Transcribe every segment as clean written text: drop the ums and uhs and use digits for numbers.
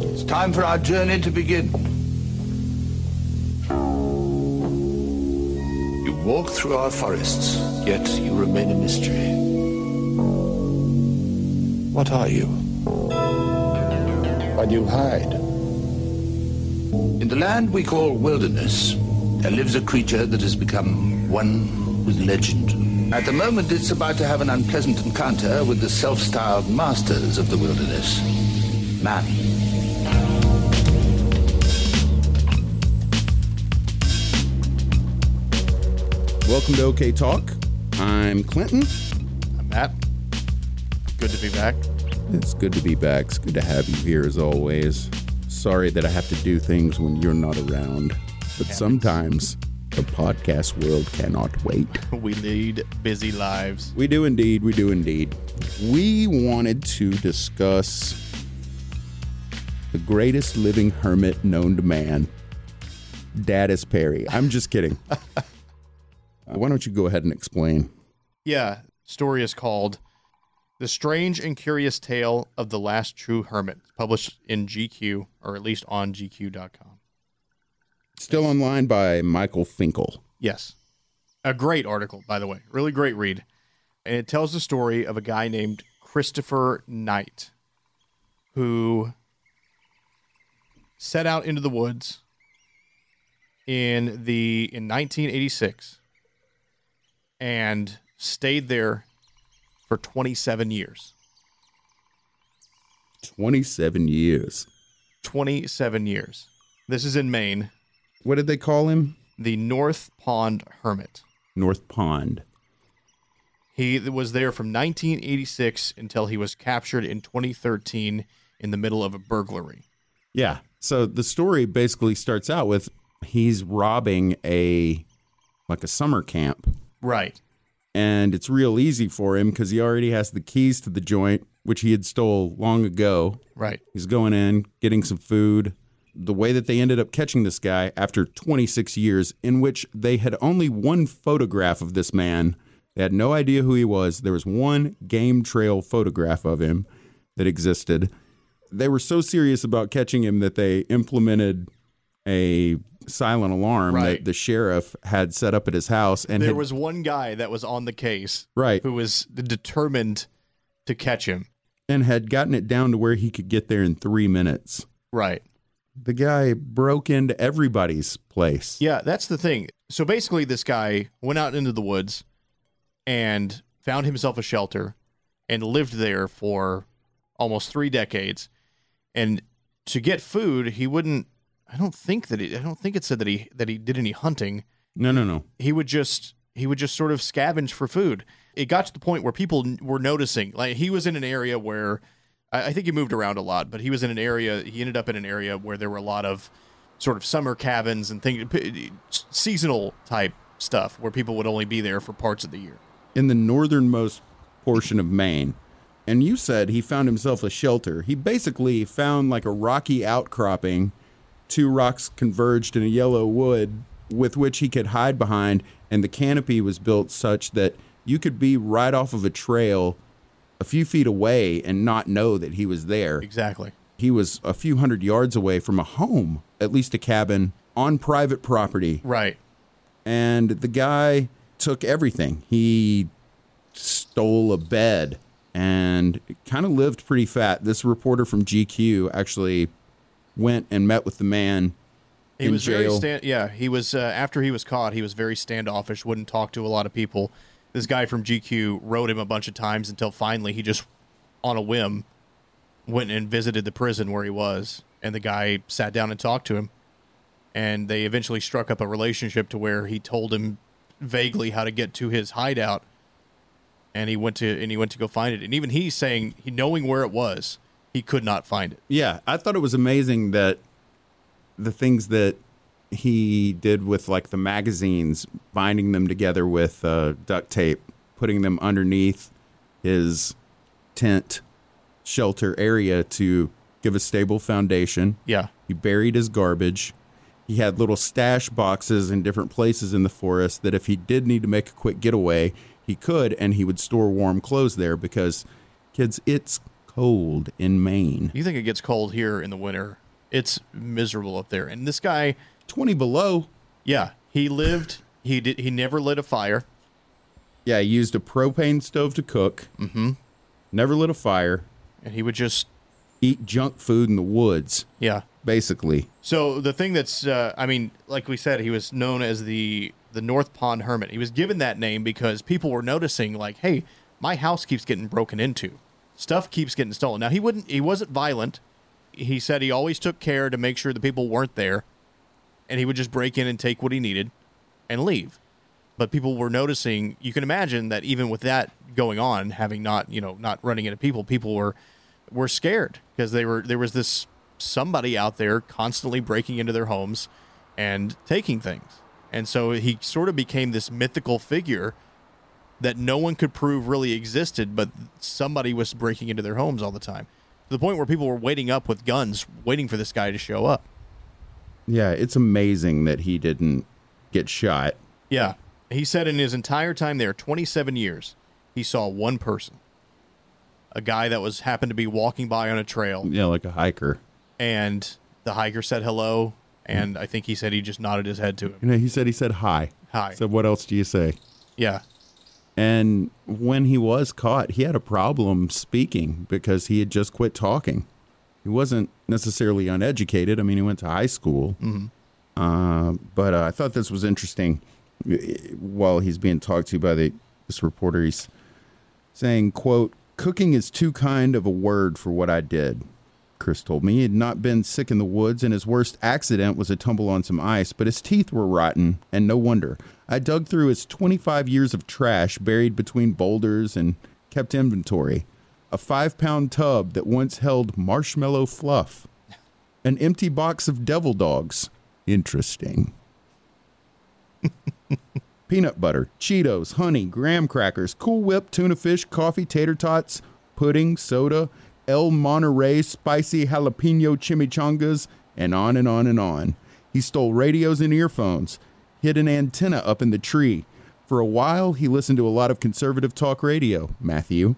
It's time for our journey to begin. You walk through our forests, yet you remain a mystery. What are you? Why do you hide? In the land we call wilderness, there lives a creature that has become one with legend. At the moment, it's about to have an unpleasant encounter with the self-styled masters of the wilderness, man. Welcome to OK Talk. I'm Clinton. I'm Matt. Good to be back. It's good to be back. It's good to have you here as always. Sorry that I have to do things when you're not around. But sometimes the podcast world cannot wait. We lead busy lives. We do indeed. We do indeed. We wanted to discuss the greatest living hermit known to man, Dadis Perry. I'm just kidding. Why don't you go ahead and explain? Yeah. Story is called The Strange and Curious Tale of the Last True Hermit, published in GQ, or at least on GQ.com. Still online by Michael Finkel. Yes. A great article, by the way. Really great read. And it tells the story of a guy named Christopher Knight who set out into the woods in 1986 and stayed there for 27 years. 27 years. 27 years. This is in Maine. What did they call him? The North Pond Hermit. North Pond. He was there from 1986 until he was captured in 2013 in the middle of a burglary. Yeah. So the story basically starts out with he's robbing a summer camp. Right. And it's real easy for him because he already has the keys to the joint, which he had stole long ago. Right. He's going in, getting some food. The way that they ended up catching this guy after 26 years, in which they had only one photograph of this man. They had no idea who he was. There was one game trail photograph of him that existed. They were so serious about catching him that they implemented a silent alarm that the sheriff had set up at his house. And there was one guy that was on the case, right, who was determined to catch him. And had gotten it down to where he could get there in 3 minutes. Right. The guy broke into everybody's place. Yeah, that's the thing. So basically this guy went out into the woods and found himself a shelter and lived there for almost 3 decades. And to get food, he wouldn't, I don't think it said that he did any hunting. No. He would just sort of scavenge for food. It got to the point where people were noticing, like he was in an area where I think he moved around a lot, but he ended up in an area where there were a lot of sort of summer cabins and things, seasonal type stuff where people would only be there for parts of the year. In the northernmost portion of Maine. And you said he found himself a shelter. He basically found like a rocky outcropping. 2 rocks converged in a yellow wood with which he could hide behind. And the canopy was built such that you could be right off of a trail a few feet away and not know that he was there. Exactly. He was a few hundred yards away from a home, at least a cabin, on private property. Right. And the guy took everything. He stole a bed and kind of lived pretty fat. This reporter from GQ actually went and met with the man in jail. He was, after he was caught, he was very standoffish, wouldn't talk to a lot of people. This guy from GQ wrote him a bunch of times until finally he just, on a whim, went and visited the prison where he was. And the guy sat down and talked to him. And they eventually struck up a relationship to where he told him vaguely how to get to his hideout. and he went to go find it. And even he's saying, knowing where it was, he could not find it. Yeah, I thought it was amazing that the things that he did with like the magazines, binding them together with duct tape, putting them underneath his tent shelter area to give a stable foundation. Yeah. He buried his garbage. He had little stash boxes in different places in the forest that if he did need to make a quick getaway, he could, and he would store warm clothes there because, kids, it's cold in Maine. You think it gets cold here in the winter? It's miserable up there. And this guy... 20 below. Yeah. He lived... He never lit a fire. Yeah, he used a propane stove to cook. Mm-hmm. Never lit a fire. And he would just... eat junk food in the woods. Yeah. Basically. So the thing that's... like we said, he was known as the North Pond Hermit. He was given that name because people were noticing, like, hey, my house keeps getting broken into. Stuff keeps getting stolen. Now, he wasn't violent. He said he always took care to make sure the people weren't there, and he would just break in and take what he needed and leave. But people were noticing, you can imagine that even with that going on, having not running into people, people were scared because there was this somebody out there constantly breaking into their homes and taking things. And so he sort of became this mythical figure that no one could prove really existed, but somebody was breaking into their homes all the time, to the point where people were waiting up with guns, waiting for this guy to show up. Yeah, it's amazing that he didn't get shot. Yeah. He said in his entire time there, 27 years, he saw one person. A guy that happened to be walking by on a trail. Yeah, like a hiker. And the hiker said hello, and I think he said he just nodded his head to him. You know, he said hi. Hi. So what else do you say? Yeah. And when he was caught, he had a problem speaking because he had just quit talking. He wasn't necessarily uneducated. I mean, he went to high school. Mm-hmm. But I thought this was interesting. While he's being talked to by this reporter, he's saying, quote, "Cooking is too kind of a word for what I did," Chris told me. He had not been sick in the woods, and his worst accident was a tumble on some ice, but his teeth were rotten, and no wonder. I dug through his 25 years of trash buried between boulders and kept inventory. A 5-pound tub that once held marshmallow fluff. An empty box of devil dogs. Interesting. Peanut butter, Cheetos, honey, graham crackers, Cool Whip, tuna fish, coffee, tater tots, pudding, soda, El Monterey, spicy jalapeno chimichangas, and on and on and on. He stole radios and earphones, hid an antenna up in the tree. For a while, he listened to a lot of conservative talk radio, Matthew.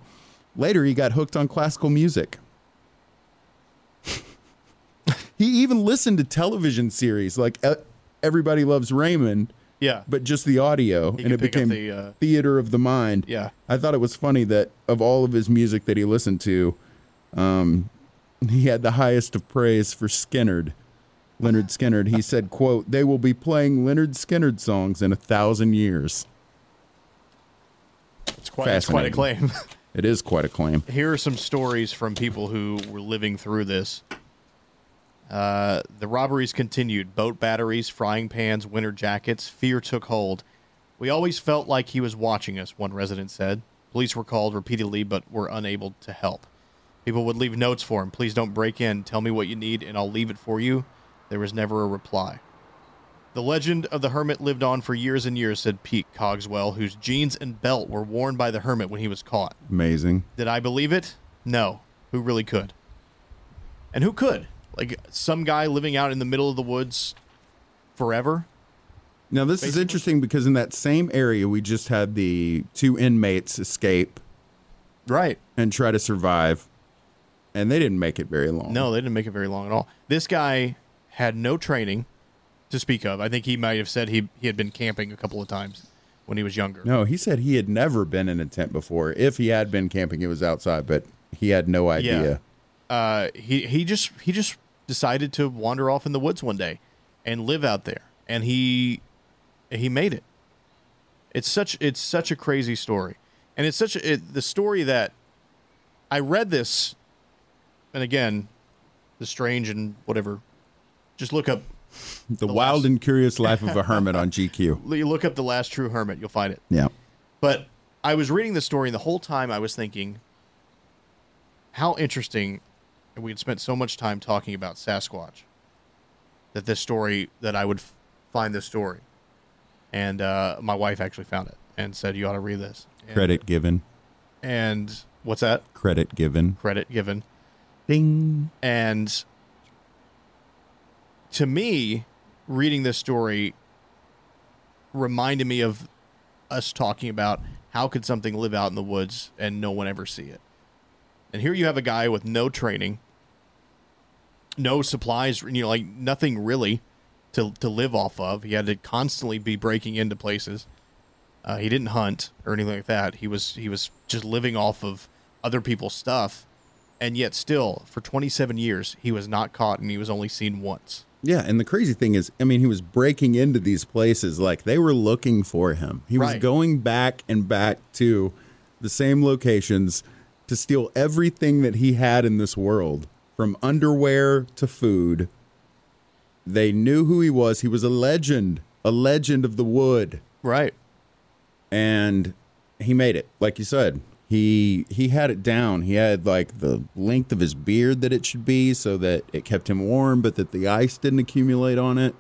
Later, he got hooked on classical music. He even listened to television series like Everybody Loves Raymond. Yeah. But just the audio, and it became theater of the mind. Yeah. I thought it was funny that of all of his music that he listened to, he had the highest of praise for Skynyrd. Leonard Skynyrd. He said, quote, "They will be playing Leonard Skynyrd songs in 1,000 years. It's quite a claim. It is quite a claim. Here are some stories from people who were living through this. The robberies continued. Boat batteries, frying pans, winter jackets. Fear took hold. "We always felt like he was watching us," one resident said. Police were called repeatedly but were unable to help. People would leave notes for him. "Please don't break in. Tell me what you need and I'll leave it for you." There was never a reply. The legend of the hermit lived on for years and years, said Pete Cogswell, whose jeans and belt were worn by the hermit when he was caught. Amazing. Did I believe it? No. Who really could? And who could? Like some guy living out in the middle of the woods forever. Now, this basically is interesting because in that same area, we just had the two inmates escape. Right. And try to survive. And they didn't make it very long. No, they didn't make it very long at all. This guy had no training to speak of. I think he might have said he had been camping a couple of times when he was younger. No, he said he had never been in a tent before. If he had been camping, it was outside, but he had no idea. Yeah. He just decided to wander off in the woods one day and live out there, and he made it. It's such a crazy story, and the story that I read this, and again, the strange and whatever. Just look up the wild and curious life of a hermit on GQ. You look up The Last True Hermit, you'll find it. Yeah, but I was reading this story, and the whole time I was thinking, how interesting, and we had spent so much time talking about Sasquatch, that this story, that I would find this story. And my wife actually found it and said, you ought to read this. And, credit given. And what's that? Credit given. Credit given. Ding. And to me, reading this story reminded me of us talking about how could something live out in the woods and no one ever see it. And here you have a guy with no training, no supplies, you know, like nothing really to live off of. He had to constantly be breaking into places. He didn't hunt or anything like that. He was just living off of other people's stuff. And yet still, for 27 years, he was not caught, and he was only seen once. Yeah, and the crazy thing is, I mean, he was breaking into these places. Like, they were looking for him. He was going back and back to the same locations to steal everything that he had in this world, from underwear to food. They knew who he was. He was a legend of the wood. Right. And he made it, like you said. He had it down. He had like the length of his beard that it should be so that it kept him warm, but that the ice didn't accumulate on it.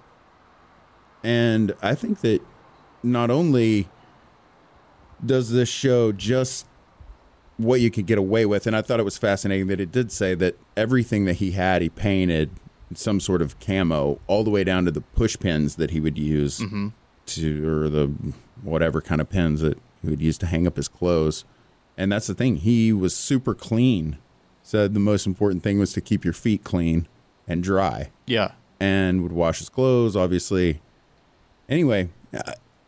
And I think that not only does this show just what you can get away with, and I thought it was fascinating that it did say that everything that he had, he painted in some sort of camo, all the way down to the push pins that he would use or the whatever kind of pins that he would use to hang up his clothes. And that's the thing. He was super clean. Said the most important thing was to keep your feet clean and dry. Yeah. And would wash his clothes, obviously. Anyway,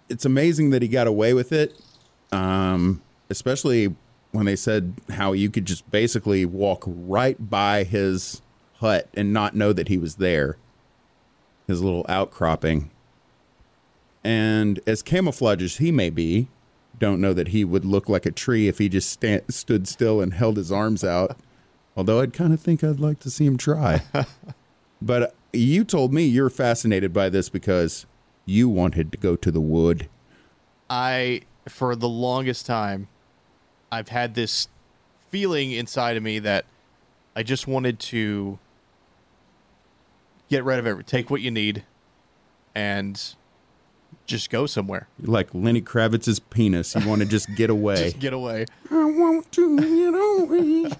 it's amazing that he got away with it. Especially when they said how you could just basically walk right by his hut and not know that he was there. His little outcropping. And as camouflage as he may be, don't know that he would look like a tree if he just stood still and held his arms out. Although I'd kind of think I'd like to see him try. But you told me you're fascinated by this because you wanted to go to the wood. For the longest time, I've had this feeling inside of me that I just wanted to get rid of everything, take what you need, and just go somewhere. Like Lenny Kravitz's penis. You want to just get away. Just get away. I want to get away.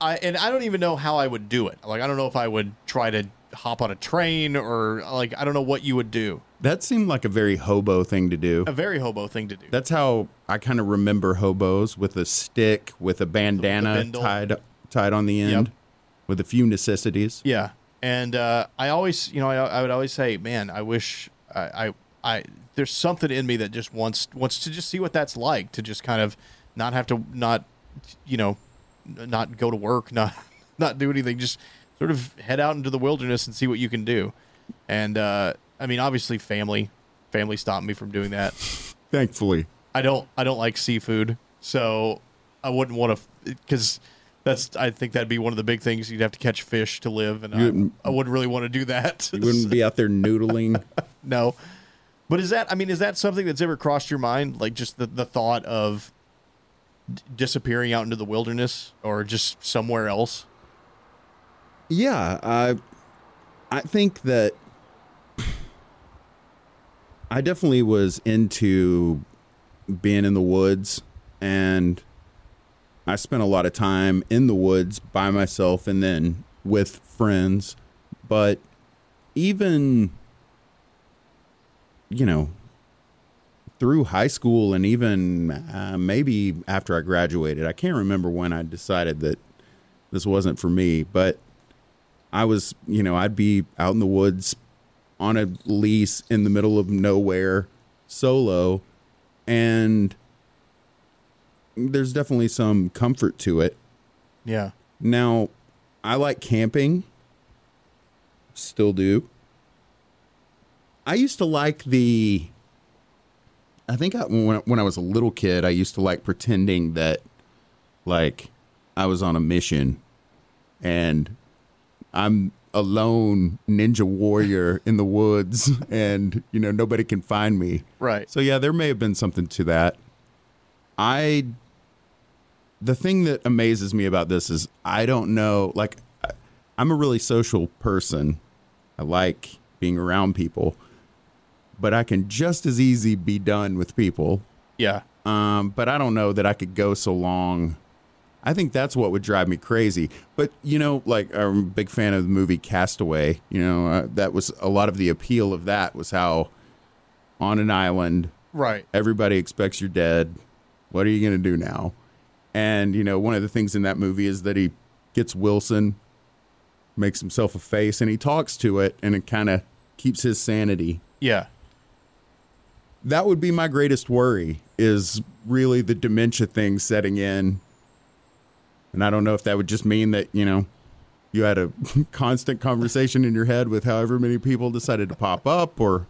I don't even know how I would do it. Like, I don't know if I would try to hop on a train or like, I don't know what you would do. That seemed like a very hobo thing to do. A very hobo thing to do. That's how I kind of remember hobos, with a stick, with a bandana tied on the end, with a few necessities. Yeah. And I always, you know, I would always say, man, I wish... I there's something in me that just wants to just see what that's like, to just kind of not have to, not, you know, not go to work, not do anything, just sort of head out into the wilderness and see what you can do. And I mean, obviously family stopped me from doing that. Thankfully, I don't like seafood, so I wouldn't want to, because I think that'd be one of the big things. You'd have to catch fish to live, and I wouldn't really want to do that. You wouldn't be out there noodling. No. But is that something that's ever crossed your mind? Like just the thought of disappearing out into the wilderness or just somewhere else? Yeah. I think that I definitely was into being in the woods, and I spent a lot of time in the woods by myself and then with friends. But even, you know, through high school and even maybe after I graduated, I can't remember when I decided that this wasn't for me, but I was, you know, I'd be out in the woods on a lease in the middle of nowhere solo, and there's definitely some comfort to it. Yeah. Now, I like camping. Still do. I used to like when I was a little kid, I used to like pretending that, like, I was on a mission and I'm a lone ninja warrior in the woods and, you know, nobody can find me. Right. So, yeah, there may have been something to that. The thing that amazes me about this is I don't know, like, I'm a really social person. I like being around people, but I can just as easy be done with people. Yeah. But I don't know that I could go so long. I think that's what would drive me crazy. But, you know, like, I'm a big fan of the movie Castaway. You know, that was a lot of the appeal of that was how on an island, right, everybody expects you're dead. What are you going to do now? And, you know, one of the things in that movie is that he gets Wilson, makes himself a face, and he talks to it, and it kind of keeps his sanity. Yeah. That would be my greatest worry, is really the dementia thing setting in. And I don't know if that would just mean that, you know, you had a constant conversation in your head with however many people decided to pop up, or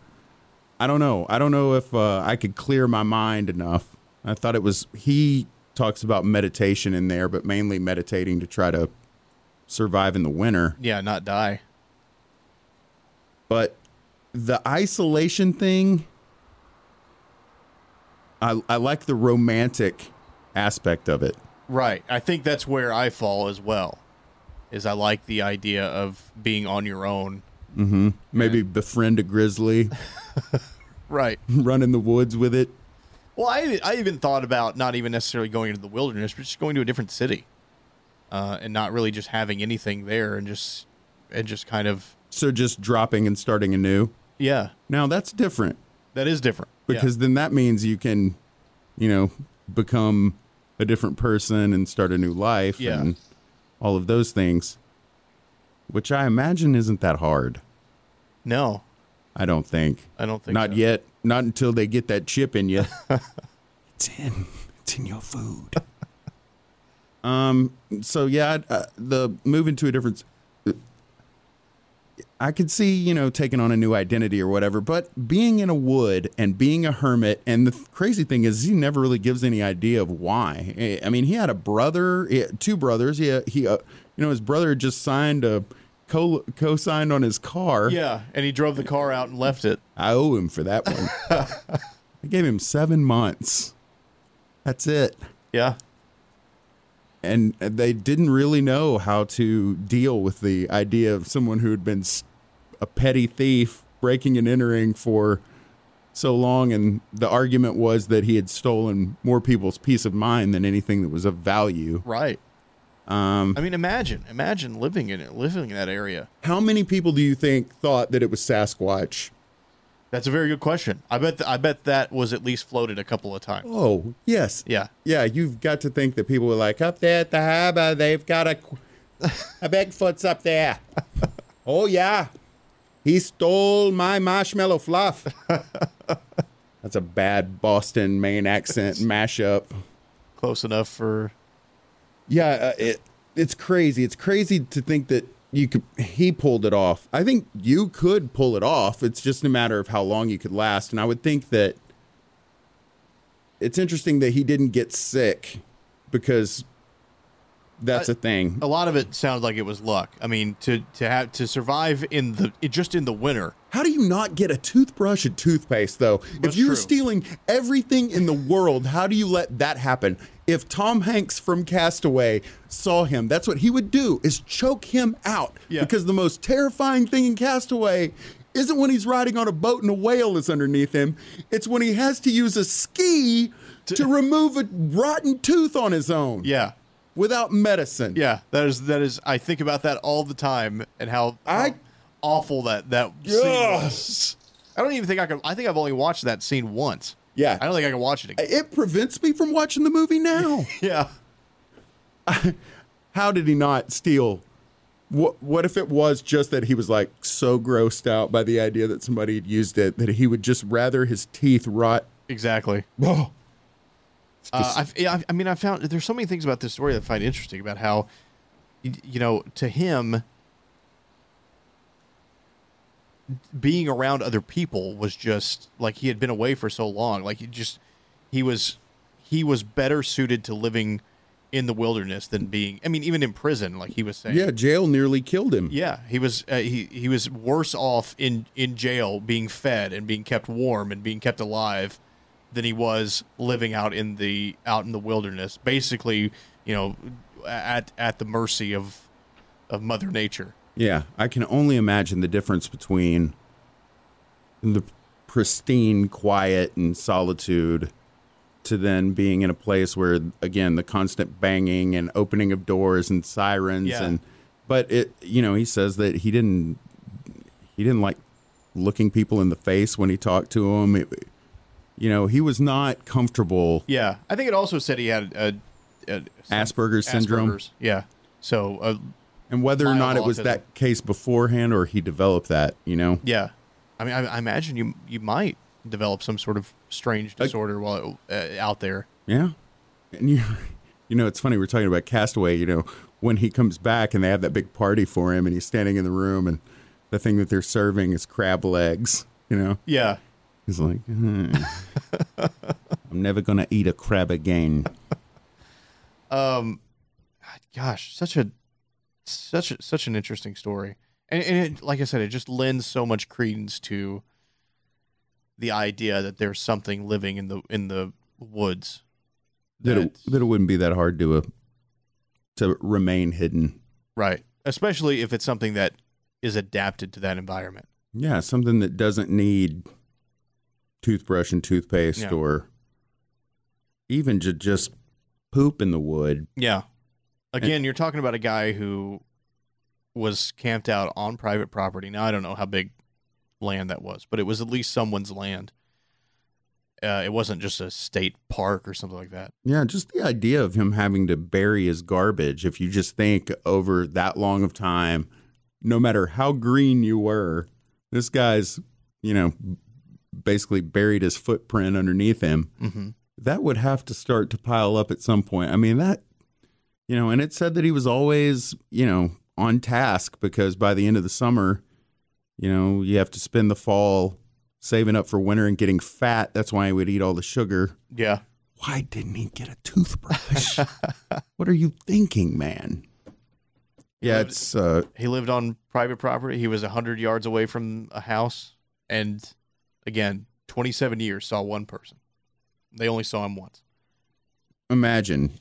I don't know. I don't know if I could clear my mind enough. I thought it was, he talks about meditation in there, but mainly meditating to try to survive in the winter. Yeah, not die. But the isolation thing, I like the romantic aspect of it. Right. I think that's where I fall as well, is I like the idea of being on your own. Mm-hmm. Maybe befriend a grizzly. Right. Run in the woods with it. Well, I even thought about not even necessarily going into the wilderness, but just going to a different city, and not really just having anything there, and just kind of. So just dropping and starting anew. Yeah. Now that's different. That is different. Because then that means you can, you know, become a different person and start a new life and all of those things, which I imagine isn't that hard. No. I don't think. Not so. Yet. Not until they get that chip in you. It's in your food. So yeah, the move into a different. I could see, you know, taking on a new identity or whatever, but being in a wood and being a hermit, and the crazy thing is he never really gives any idea of why. I mean, he had a brother, two brothers. He you know, his brother just signed a. Co-signed on his car. Yeah, and he drove the car out and left it. I owe him for that one. I gave him 7 months. That's it. Yeah. And they didn't really know how to deal with the idea of someone who had been a petty thief breaking and entering for so long. And the argument was that he had stolen more people's peace of mind than anything that was of value. Right. I mean, imagine living in that area. How many people do you think thought that it was Sasquatch? That's a very good question. I bet that was at least floated a couple of times. Oh, yes. Yeah. Yeah. You've got to think that people were like, up there at the harbor, they've got a Bigfoot's up there. Oh, yeah. He stole my marshmallow fluff. That's a bad Boston, Maine accent mashup. Close enough for... Yeah, it's crazy. It's crazy to think that he pulled it off. I think you could pull it off. It's just a matter of how long you could last. And I would think that it's interesting that he didn't get sick, because that's a thing. A lot of it sounds like it was luck. I mean, to survive in the winter. How do you not get a toothbrush and toothpaste, though? That's if you're stealing everything in the world, how do you let that happen? If Tom Hanks from Castaway saw him, that's what he would do, is choke him out. Yeah. Because the most terrifying thing in Castaway isn't when he's riding on a boat and a whale is underneath him. It's when he has to use a ski to remove a rotten tooth on his own. Yeah. Without medicine. Yeah, that is. I think about that all the time, and how awful that scene was. I don't even think I can. I think I've only watched that scene once. Yeah. I don't think I can watch it again. It prevents me from watching the movie now. Yeah. How did he not steal? What if it was just that he was like so grossed out by the idea that somebody had used it that he would just rather his teeth rot? Exactly. Oh. I mean, I found there's so many things about this story that I find interesting about how, you know, to him, being around other people was just like he had been away for so long. Like he was better suited to living in the wilderness than being. I mean, even in prison, like he was saying. Yeah, jail nearly killed him. Yeah, he was he was worse off in jail, being fed and being kept warm and being kept alive than he was living out in the wilderness, basically, you know, at the mercy of Mother Nature. Yeah, I can only imagine the difference between the pristine quiet and solitude to then being in a place where, again, the constant banging and opening of doors and sirens. Yeah. But it, you know, he says that he didn't like looking people in the face when he talked to them. You know, he was not comfortable. Yeah, I think it also said he had Asperger's syndrome. Yeah, so and whether or not it was that case beforehand or he developed that, you know. Yeah, I mean, I imagine you might develop some sort of strange disorder while out there. Yeah, and you know, it's funny, we're talking about Castaway. You know, when he comes back and they have that big party for him, and he's standing in the room, and the thing that they're serving is crab legs. You know. Yeah. He's like, I'm never going to eat a crab again. Gosh, such an interesting story. And it, like I said, it just lends so much credence to the idea that there's something living in the woods. That it wouldn't be that hard to remain hidden. Right. Especially if it's something that is adapted to that environment. Yeah. Something that doesn't need toothbrush and toothpaste, yeah, or even just poop in the wood. Yeah. Again, you're talking about a guy who was camped out on private property. Now, I don't know how big land that was, but it was at least someone's land. It wasn't just a state park or something like that. Yeah, just the idea of him having to bury his garbage, if you just think over that long of time, no matter how green you were, this guy's, you know, basically buried his footprint underneath him. Mm-hmm. That would have to start to pile up at some point. I mean, that, you know, and it said that he was always, you know, on task, because by the end of the summer, you know, you have to spend the fall saving up for winter and getting fat. That's why he would eat all the sugar. Yeah. Why didn't he get a toothbrush? What are you thinking, man? Yeah, he lived on private property. He was 100 yards away from a house, and again, 27 years, saw one person. They only saw him once. Imagine.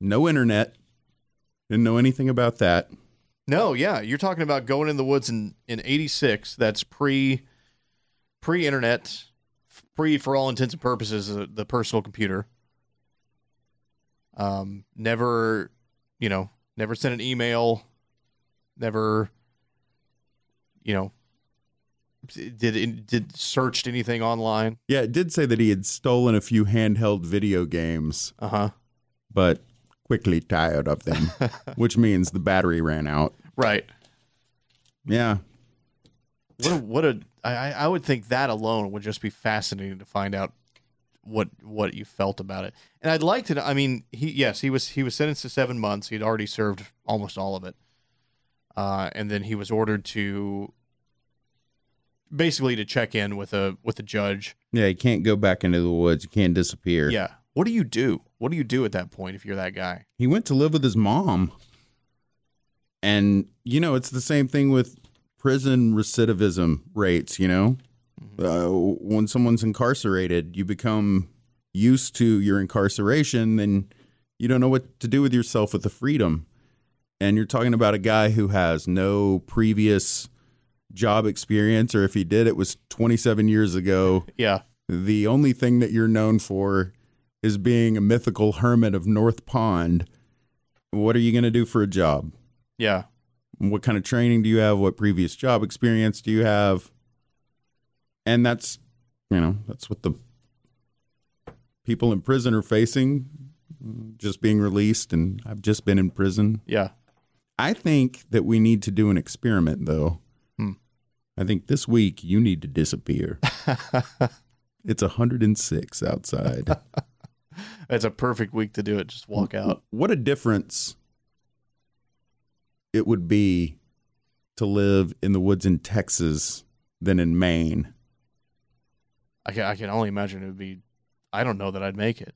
No internet. Didn't know anything about that. No, yeah. You're talking about going in the woods in 86. That's pre-internet. Pre, for all intents and purposes, the personal computer. Never, you know, never sent an email. Never, you know, did searched anything online. Yeah, it did say that he had stolen a few handheld video games. Uh-huh. But quickly tired of them, which means the battery ran out. Right. Yeah. I would think that alone would just be fascinating to find out what you felt about it. And I'd like to know, I mean, he was sentenced to 7 months. He'd already served almost all of it. And then he was ordered to basically to check in with a judge. Yeah, you can't go back into the woods. You can't disappear. Yeah. What do you do? What do you do at that point if you're that guy? He went to live with his mom. And, you know, it's the same thing with prison recidivism rates, you know. Mm-hmm. When someone's incarcerated, you become used to your incarceration, and you don't know what to do with yourself with the freedom. And you're talking about a guy who has no previous job experience, or if he did, it was 27 years ago. Yeah. The only thing that you're known for is being a mythical hermit of North Pond. What are you going to do for a job? Yeah. What kind of training do you have? What previous job experience do you have? And that's, you know, that's what the people in prison are facing, just being released. And I've just been in prison. Yeah. I think that we need to do an experiment, though. I think this week you need to disappear. It's 106 outside. It's a perfect week to do it. Just walk out. What a difference it would be to live in the woods in Texas than in Maine. I can only imagine it would be. I don't know that I'd make it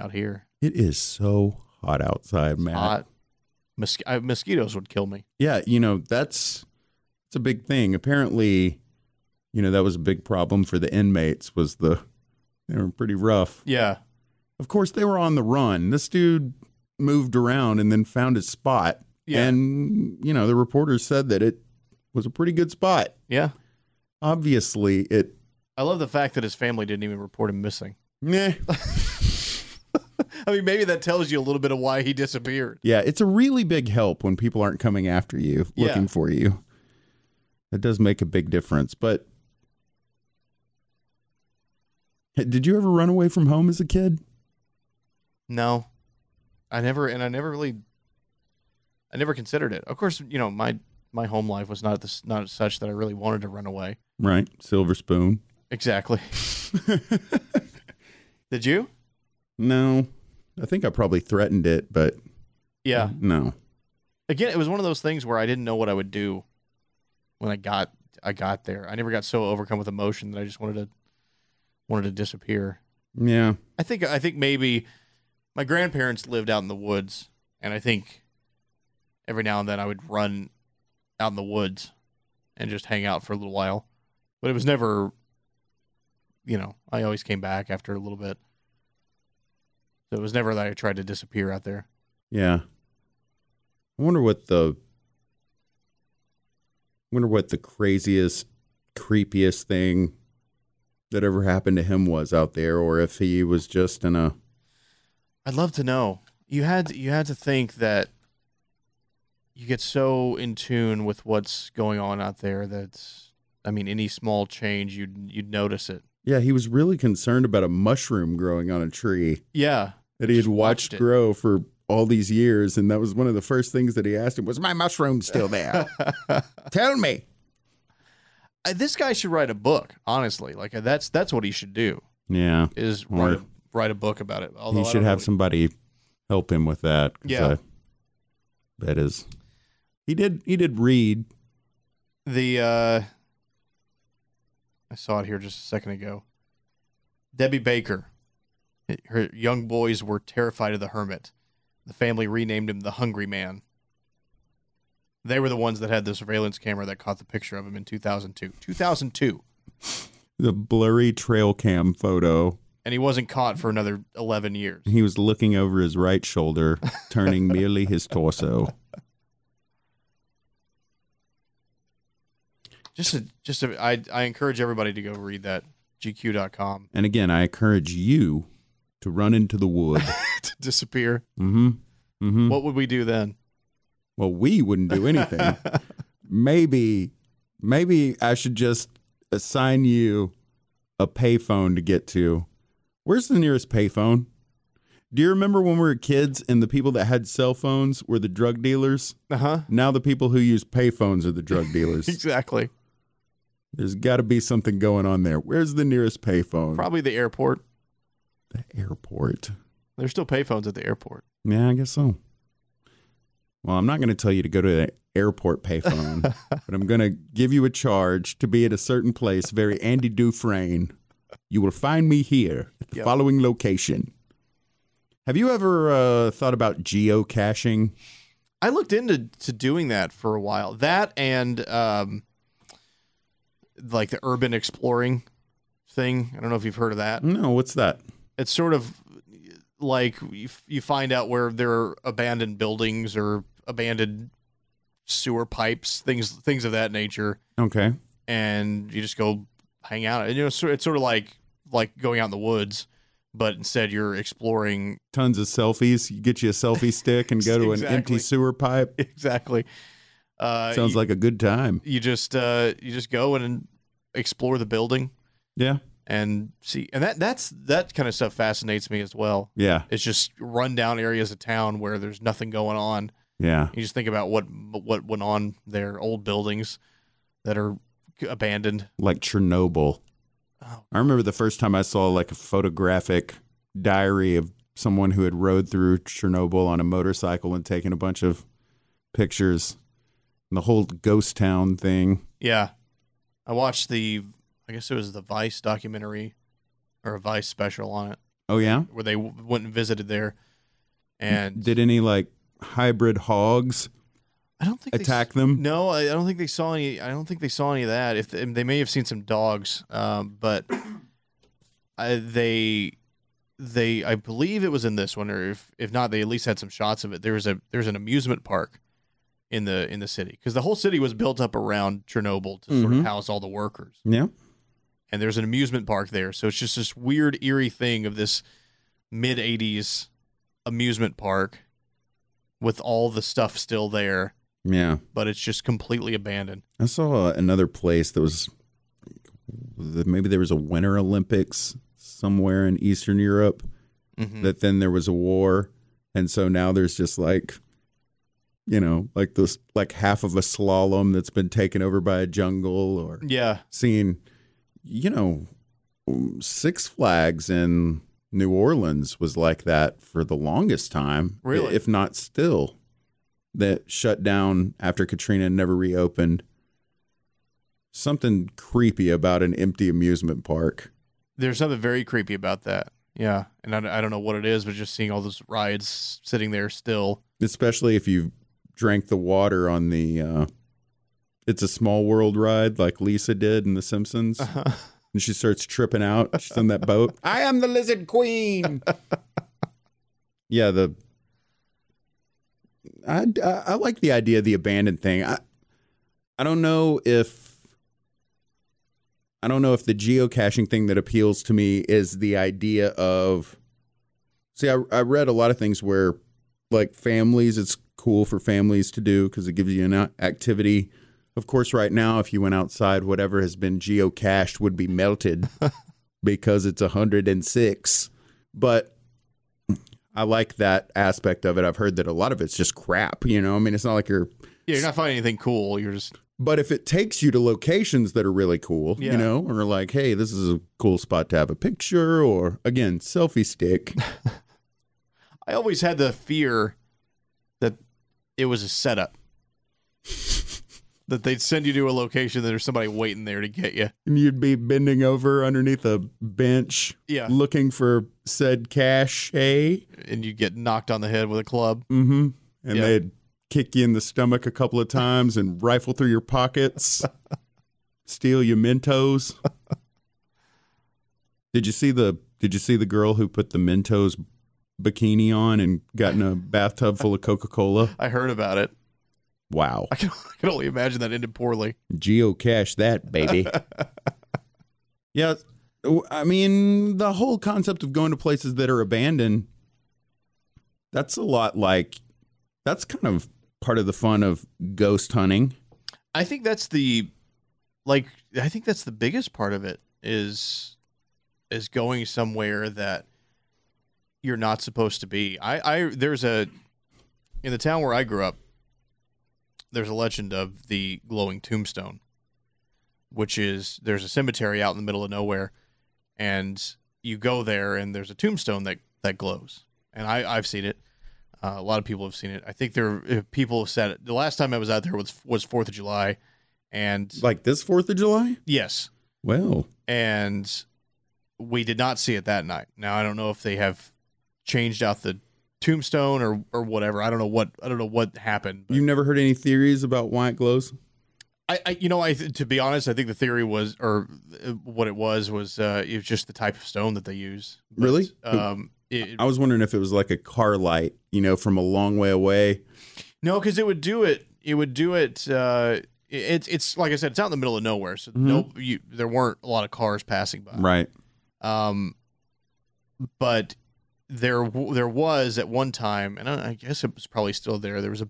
out here. It is so hot outside, it's Matt. Hot. Mosquitoes would kill me. Yeah, you know, it's a big thing. Apparently, you know, that was a big problem for the inmates, was the They were pretty rough. Yeah. Of course, they were on the run. This dude moved around and then found his spot. Yeah. And, you know, the reporters said that it was a pretty good spot. Yeah. Obviously, it... I love the fact that his family didn't even report him missing. Nah. I mean, maybe that tells you a little bit of why he disappeared. Yeah, it's a really big help when people aren't coming after you, looking for you. That does make a big difference. But did you ever run away from home as a kid? No, I never. And I never considered it. Of course, you know, my home life was not such that I really wanted to run away. Right. Silver spoon. Exactly. Did you? No, I think I probably threatened it, but yeah, no. Again, it was one of those things where I didn't know what I would do when I got there. I never got so overcome with emotion that I just wanted to disappear. Yeah, I think maybe my grandparents lived out in the woods, and I think every now and then I would run out in the woods and just hang out for a little while. But it was never, you know, I always came back after a little bit. So it was never that I tried to disappear out there. Yeah. I wonder what the craziest, creepiest thing that ever happened to him was out there, or if he was just in a... I'd love to know. You had to think that you get so in tune with what's going on out there that, I mean, any small change, you'd notice it. Yeah, he was really concerned about a mushroom growing on a tree. Yeah. That he had watched grow for all these years, and that was one of the first things that he asked him, was my mushroom still there? Tell me. This guy should write a book, honestly. Like, that's what he should do. Yeah. Is write a book about it. Although he should have somebody help him with that. Yeah. That is. He did read. I saw it here just a second ago. Debbie Baker. Her young boys were terrified of the hermit. The family renamed him the Hungry Man. They were the ones that had the surveillance camera that caught the picture of him in 2002. 2002. The blurry trail cam photo. And he wasn't caught for another 11 years. He was looking over his right shoulder, turning merely his torso. I encourage everybody to go read that, GQ.com. And again, I encourage you to run into the wood. To disappear. Mm-hmm. Mm-hmm. What would we do then? Well, we wouldn't do anything. Maybe I should just assign you a payphone to get to. Where's the nearest payphone? Do you remember when we were kids and the people that had cell phones were the drug dealers? Uh-huh. Now the people who use payphones are the drug dealers. Exactly. There's got to be something going on there. Where's the nearest payphone? Probably the airport. The airport. There's still payphones at the airport. Yeah, I guess so. Well, I'm not going to tell you to go to the airport payphone, but I'm going to give you a charge to be at a certain place, very Andy Dufresne. You will find me here at the following location. Have you ever thought about geocaching? I looked into doing that for a while. That and... like the urban exploring thing. I don't know if you've heard of that. No, what's that? It's sort of like you find out where there are abandoned buildings or abandoned sewer pipes, things of that nature. Okay. And you just go hang out. And, you know, so it's sort of like going out in the woods, but instead you're exploring. Tons of selfies. You get you a selfie stick and go to an empty sewer pipe. Exactly. Sounds like a good time. You just go and explore the building. Yeah. And see, and that kind of stuff fascinates me as well. Yeah. It's just run down areas of town where there's nothing going on. Yeah. You just think about what went on there, old buildings that are abandoned. Like Chernobyl. Oh. I remember the first time I saw like a photographic diary of someone who had rode through Chernobyl on a motorcycle and taken a bunch of pictures. The whole ghost town thing. Yeah. I watched the Vice documentary or a Vice special on it. Oh, yeah? Where they went and visited there. And did any, like, hybrid hogs attack them? No, I don't think they saw any. I don't think they saw any of that. If they may have seen some dogs, but They I believe it was in this one, or if not, they at least had some shots of it. There's an amusement park in the city, because the whole city was built up around Chernobyl to sort of house all the workers. Yeah. And there's an amusement park there. So it's just this weird, eerie thing of this mid-'80s amusement park with all the stuff still there. Yeah. But it's just completely abandoned. I saw another place that was, maybe there was a Winter Olympics somewhere in Eastern Europe, that then there was a war. And so now there's just like, you know, like this, like half of a slalom that's been taken over by a jungle, or seeing... You know, Six Flags in New Orleans was like that for the longest time, really, if not still. That shut down after Katrina, never reopened. Something creepy about an empty amusement park. There's something very creepy about that. Yeah, and I don't know what it is, but just seeing all those rides sitting there still. Especially if you drank the water on the... It's a Small World ride, like Lisa did in The Simpsons. And she starts tripping out. She's in that boat. I am the lizard queen. Yeah, I like the idea of the abandoned thing. I don't know if the geocaching thing that appeals to me is the idea of. See, I read a lot of things where, like, families, it's cool for families to do because it gives you an activity. Of course, right now, if you went outside, whatever has been geocached would be melted because it's 106. But I like that aspect of it. I've heard that a lot of it's just crap. You know, I mean, it's not like you're not finding anything cool. You're just. But if it takes you to locations that are really cool, you know, or like, hey, this is a cool spot to have a picture, or again, selfie stick. I always had the fear that it was a setup. That they'd send you to a location that there's somebody waiting there to get you. And you'd be bending over underneath a bench looking for said cache. And you'd get knocked on the head with a club. Mm-hmm. And they'd kick you in the stomach a couple of times and rifle through your pockets, steal your Mentos. Did you see the girl who put the Mentos bikini on and got in a bathtub full of Coca-Cola? I heard about it. Wow. I can only imagine that ended poorly. Geocache that, baby. Yeah. I mean, the whole concept of going to places that are abandoned, that's a lot like, that's kind of part of the fun of ghost hunting. I think that's the biggest part of it is going somewhere that you're not supposed to be. In the town where I grew up, there's a legend of the glowing tombstone, which is there's a cemetery out in the middle of nowhere, and you go there and there's a tombstone that glows. And I've seen it. A lot of people have seen it. I think people have said it. The last time I was out there was 4th of July. And like this 4th of July? Yes. Well. And we did not see it that night. Now, I don't know if they have changed out the tombstone or whatever. I don't know what happened. But. You never heard any theories about why it glows? To be honest, I think the theory was, or what it was just the type of stone that they use. But, really? I was wondering if it was like a car light, you know, from a long way away. No, because it would do it. It would do it. It's like I said, it's out in the middle of nowhere, so there weren't a lot of cars passing by. Right. But. There was at one time, and I guess it was probably still there. There was a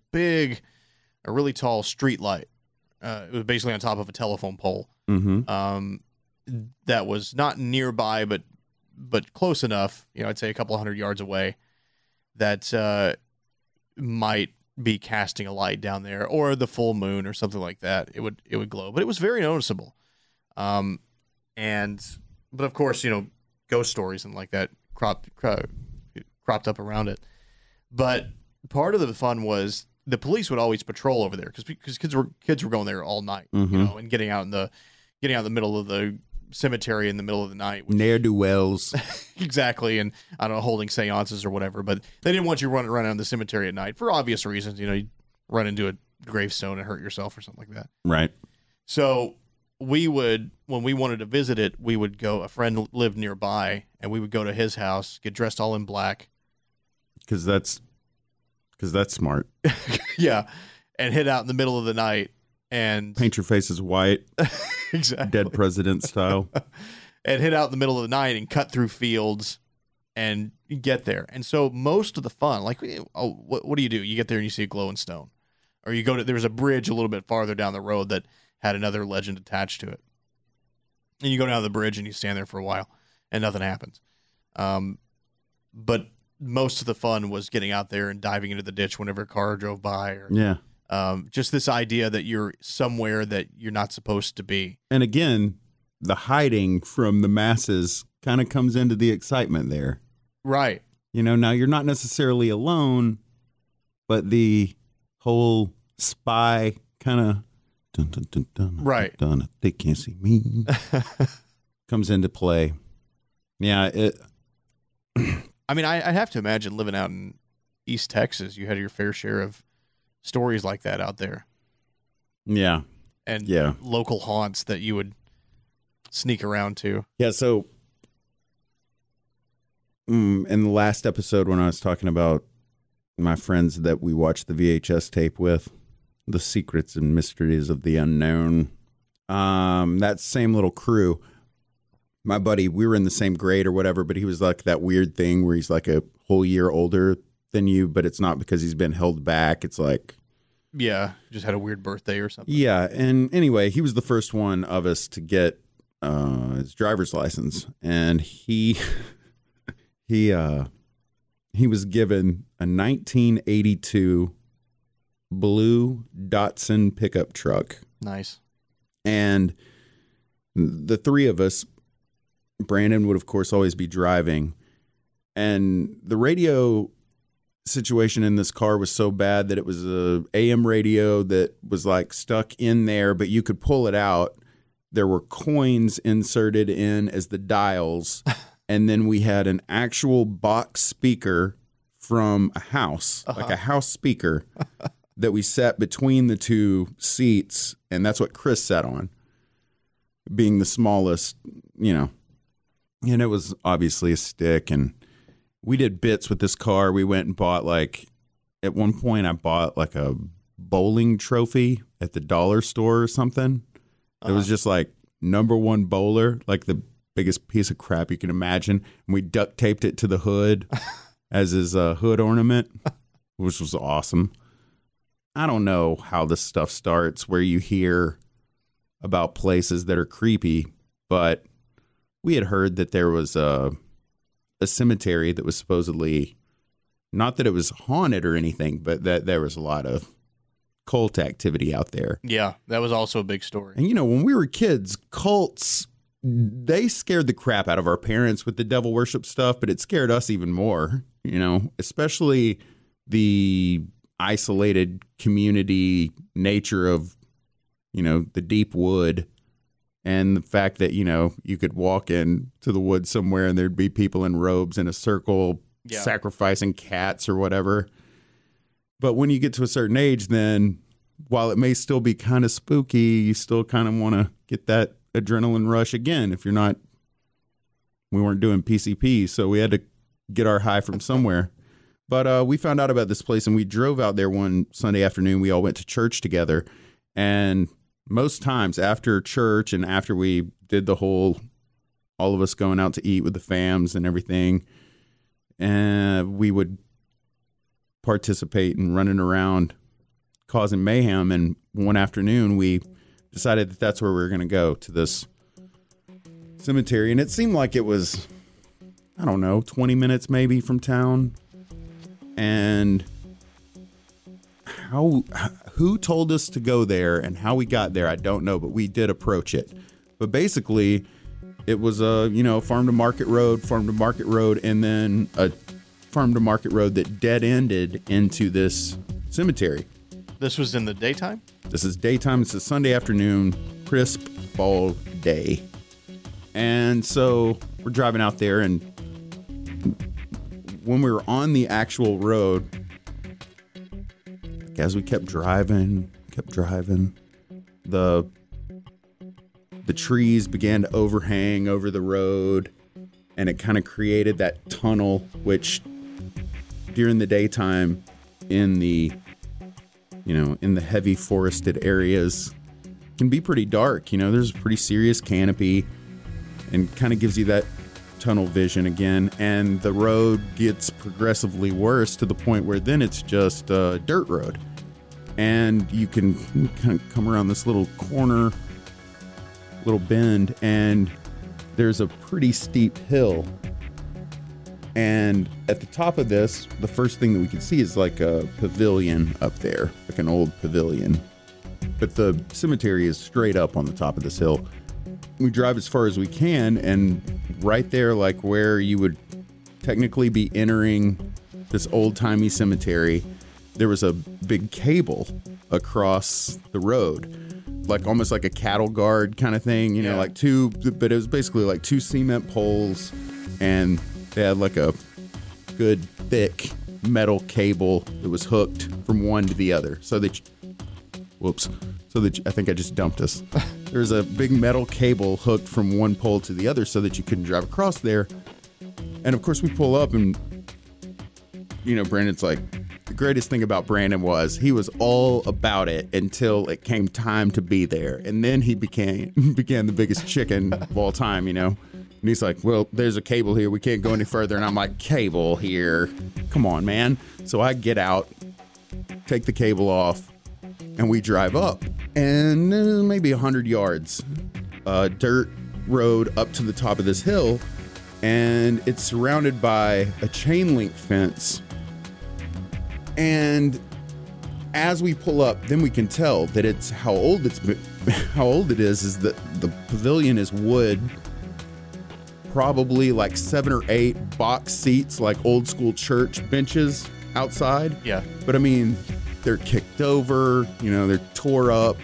really tall street light. It was basically on top of a telephone pole. That was not nearby, but close enough. You know, I'd say a couple hundred yards away. That might be casting a light down there, or the full moon, or something like that. It would glow, but it was very noticeable. But of course, you know, ghost stories and like that. Cropped up around it. But part of the fun was the police would always patrol over there because kids were going there all night, you know, and getting out in the middle of the cemetery in the middle of the night. Ne'er-do-wells. Exactly. And I don't know, holding seances or whatever, but they didn't want you running around in the cemetery at night for obvious reasons. You know, you run into a gravestone and hurt yourself or something like that. Right. So we would, when we wanted to visit it, we would go, a friend lived nearby, and we would go to his house, get dressed all in black. Because that's smart. Yeah. And head out in the middle of the night and paint your faces white. Exactly. Dead president style. And head out in the middle of the night and cut through fields and get there. And so most of the fun, like, oh, what do? You get there and you see a glowing stone. Or you go to, there's a bridge a little bit farther down the road that had another legend attached to it. And you go down the bridge and you stand there for a while and nothing happens. But most of the fun was getting out there and diving into the ditch whenever a car drove by. Or, yeah. Just this idea that you're somewhere that you're not supposed to be. And again, the hiding from the masses kind of comes into the excitement there. Right. You know, now you're not necessarily alone, but the whole spy kind of dun, dun, dun, dun, right. Dun, dun, they can't see me comes into play. Yeah. I mean, I have to imagine living out in East Texas, you had your fair share of stories like that out there. Yeah. And yeah. Local haunts that you would sneak around to. Yeah. So in the last episode, when I was talking about my friends that we watched the VHS tape with, The Secrets and Mysteries of the Unknown, that same little crew, my buddy, we were in the same grade or whatever, but he was like that weird thing where he's like a whole year older than you, but it's not because he's been held back. It's like, yeah, just had a weird birthday or something. Yeah. And anyway, he was the first one of us to get his driver's license. And he was given a 1982 blue Datsun pickup truck. Nice. And the three of us, Brandon would, of course, always be driving. And the radio situation in this car was so bad that it was a AM radio that was like stuck in there, but you could pull it out. There were coins inserted in as the dials. And then we had an actual box speaker from a house, like a house speaker that we sat between the two seats. And that's what Chris sat on, being the smallest, you know. And it was obviously a stick, and we did bits with this car. We went and bought, like, at one point I bought like a bowling trophy at the dollar store or something. It was just like #1 bowler, like the biggest piece of crap you can imagine. And we duct taped it to the hood as his hood ornament, which was awesome. I don't know how this stuff starts, where you hear about places that are creepy, but we had heard that there was a cemetery that was supposedly, not that it was haunted or anything, but that there was a lot of cult activity out there. Yeah, that was also a big story. And, you know, when we were kids, cults, they scared the crap out of our parents with the devil worship stuff, but it scared us even more, you know, especially the isolated community nature of, you know, the deep wood. And the fact that, you know, you could walk into the woods somewhere and there'd be people in robes in a circle, yeah, sacrificing cats or whatever. But when you get to a certain age, then while it may still be kind of spooky, you still kind of want to get that adrenaline rush again. If you're not, we weren't doing PCP, so we had to get our high from somewhere. But we found out about this place and we drove out there one Sunday afternoon. We all went to church together, and most times after church and after we did the whole, all of us going out to eat with the fams and everything, and we would participate in running around causing mayhem. And one afternoon we decided that that's where we were going to go, to this cemetery. And it seemed like it was, I don't know, 20 minutes maybe from town. And who told us to go there and how we got there, I don't know, but we did approach it. But basically, it was a, you know, farm to market road, and then a farm to market road that dead ended into this cemetery. This was in the daytime? This is daytime. It's a Sunday afternoon, crisp fall day. And so we're driving out there, and when we were on the actual road, as we kept driving, the the trees began to overhang over the road, and it kind of created that tunnel, which during the daytime in the, you know, in the heavy forested areas can be pretty dark. You know, there's a pretty serious canopy and kind of gives you that tunnel vision again. And the road gets progressively worse to the point where then it's just a dirt road. And you can kind of come around this little corner, little bend, and there's a pretty steep hill. And at the top of this, the first thing that we can see is like a pavilion up there, like an old pavilion. But the cemetery is straight up on the top of this hill. We drive as far as we can, and right there, like where you would technically be entering this old-timey cemetery, there was a big cable across the road, like almost like a cattle guard kind of thing, you know, yeah. Like two, but it was basically like two cement poles, and they had like a good thick metal cable that was hooked from one to the other. So that, I think I just dumped us. There was a big metal cable hooked from one pole to the other so that you couldn't drive across there. And of course we pull up and, you know, Brandon's like, the greatest thing about Brandon was he was all about it until it came time to be there. And then he began the biggest chicken of all time, you know. And he's like, well, there's a cable here. We can't go any further. And I'm like, cable here? Come on, man. So I get out, take the cable off, and we drive up. And maybe 100 yards, dirt road up to the top of this hill. And it's surrounded by a chain link fence. And as we pull up, then we can tell that it's how old it is that the pavilion is wood, probably like 7 or 8 box seats, like old school church benches outside. Yeah. But I mean, they're kicked over, you know, they're tore up.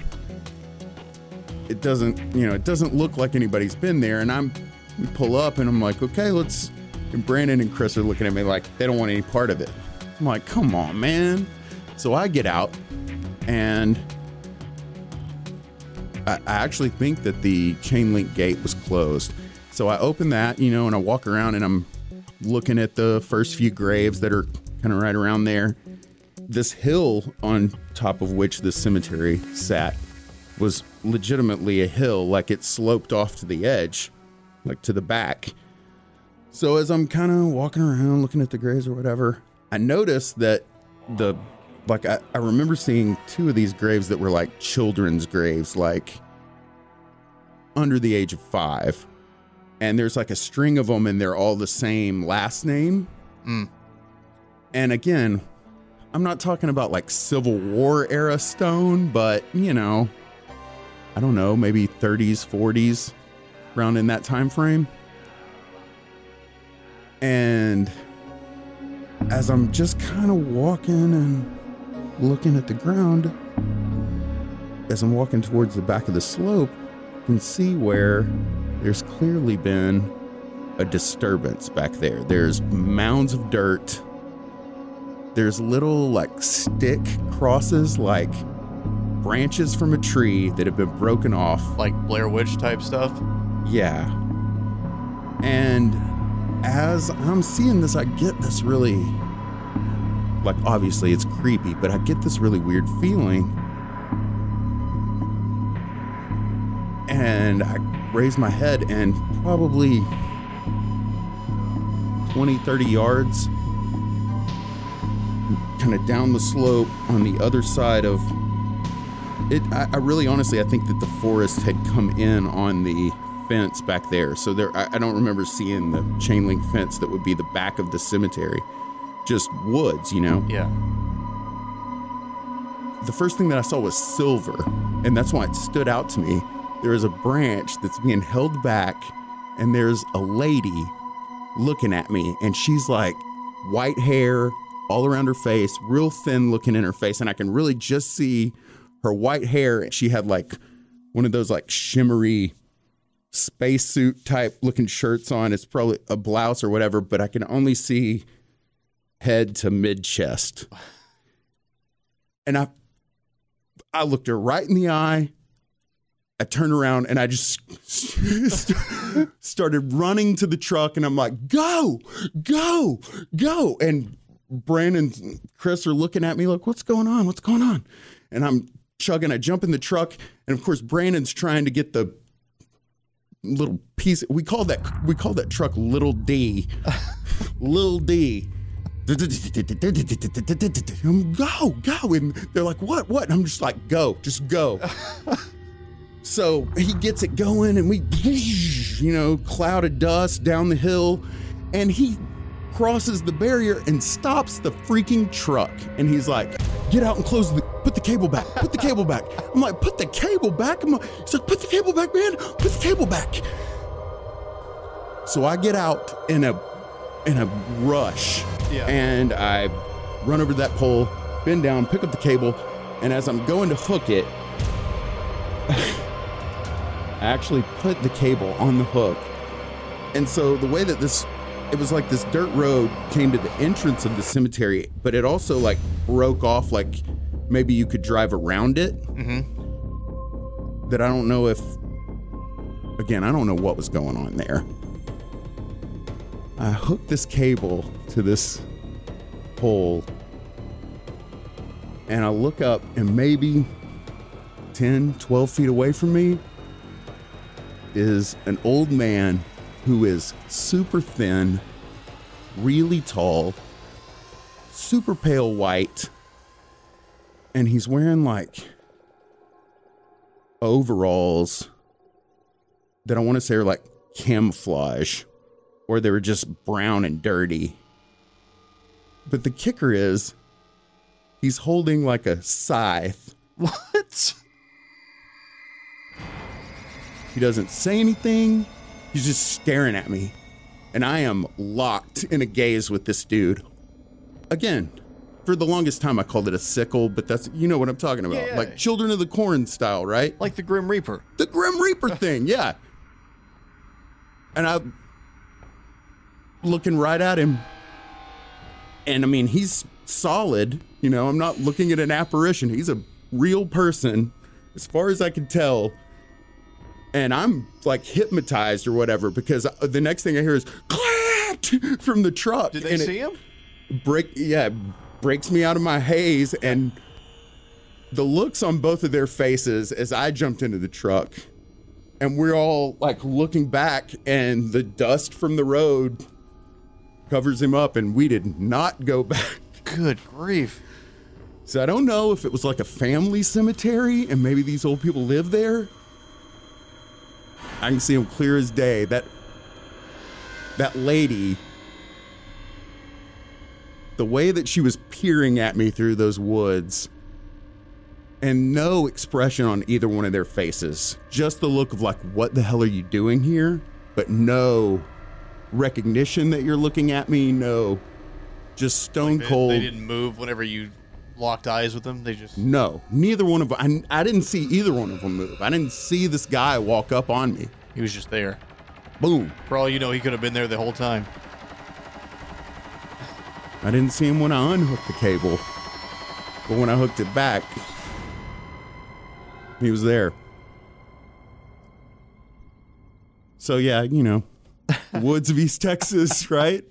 It doesn't look like anybody's been there. And we pull up and I'm like, okay, and Brandon and Chris are looking at me like they don't want any part of it. I'm like, come on, man. So I get out, and I actually think that the chain link gate was closed. So I open that, you know, and I walk around and I'm looking at the first few graves that are kind of right around there. This hill on top of which the cemetery sat was legitimately a hill, like it sloped off to the edge, like to the back. So as I'm kind of walking around looking at the graves or whatever, I noticed that I remember seeing two of these graves that were like children's graves, like under the age of 5. And there's like a string of them and they're all the same last name. Mm. And again, I'm not talking about like Civil War era stone, but you know, I don't know, maybe 30s, 40s, around in that time frame. And as I'm just kind of walking and looking at the ground, as I'm walking towards the back of the slope, you can see where there's clearly been a disturbance back there. There's mounds of dirt. There's little like stick crosses, like branches from a tree that have been broken off. Like Blair Witch type stuff? Yeah. And as I'm seeing this, I get this really, like, obviously it's creepy, but I get this really weird feeling. And I raise my head, and probably 20, 30 yards, kind of down the slope on the other side of it. I really, honestly, I think that the forest had come in on the fence back there. So there, I don't remember seeing the chain link fence that would be the back of the cemetery, just woods, you know? Yeah. The first thing that I saw was silver, and that's why it stood out to me. There is a branch that's being held back, and there's a lady looking at me, and she's like white hair all around her face, real thin looking in her face. And I can really just see her white hair. She had like one of those like shimmery spacesuit type looking shirts on. It's probably a blouse or whatever, but I can only see head to mid chest. And I looked her right in the eye. I turned around and I just started running to the truck, and I'm like, go, go, go. And Brandon and Chris are looking at me like, what's going on? What's going on? And I'm chugging. I jump in the truck. And of course, Brandon's trying to get the little piece. We call that truck Little D. Little D. I'm go. And they're like, what? And I'm just like, go, just go. So he gets it going, and we, cloud of dust down the hill, and he crosses the barrier and stops the freaking truck. And he's like, get out and put the cable back, put the cable back. I'm like, put the cable back? He's like, put the cable back, man, put the cable back. So I get out in a rush, and I run over to that pole, bend down, pick up the cable, and as I'm going to hook it, I actually put the cable on the hook. And so the way that it was like this dirt road came to the entrance of the cemetery, but it also like broke off, like maybe you could drive around it. Mm-hmm. That I don't know if, again, I don't know what was going on there. I hooked this cable to this pole, and I look up, and maybe 10, 12 feet away from me is an old man who is super thin, really tall, super pale white, and he's wearing like overalls that I want to say are like camouflage, or they were just brown and dirty. But the kicker is he's holding like a scythe. What? He doesn't say anything. He's just staring at me. And I am locked in a gaze with this dude. Again, for the longest time I called it a sickle, but that's, you know what I'm talking about. Yeah. Like Children of the Corn style, right? Like the Grim Reaper. The Grim Reaper thing, yeah. And I'm looking right at him. And I mean, he's solid. I'm not looking at an apparition. He's a real person, as far as I can tell. And I'm like hypnotized or whatever, because the next thing I hear is clack from the truck. Did they see him? Breaks me out of my haze, and the looks on both of their faces as I jumped into the truck, and we're all like looking back, and the dust from the road covers him up, and we did not go back. Good grief. So I don't know if it was like a family cemetery and maybe these old people live there. I can see him clear as day. That lady, the way that she was peering at me through those woods, and no expression on either one of their faces, just the look of like, what the hell are you doing here? But no recognition that you're looking at me. No, just stone cold. They didn't move whenever you locked eyes with them. They just neither one of them. I didn't see either one of them move. I didn't see this guy walk up on me. He was just there. Boom. For all you know, he could have been there the whole time. I didn't see him when I unhooked the cable, but when I hooked it back, he was there. So yeah, the woods of East Texas, right?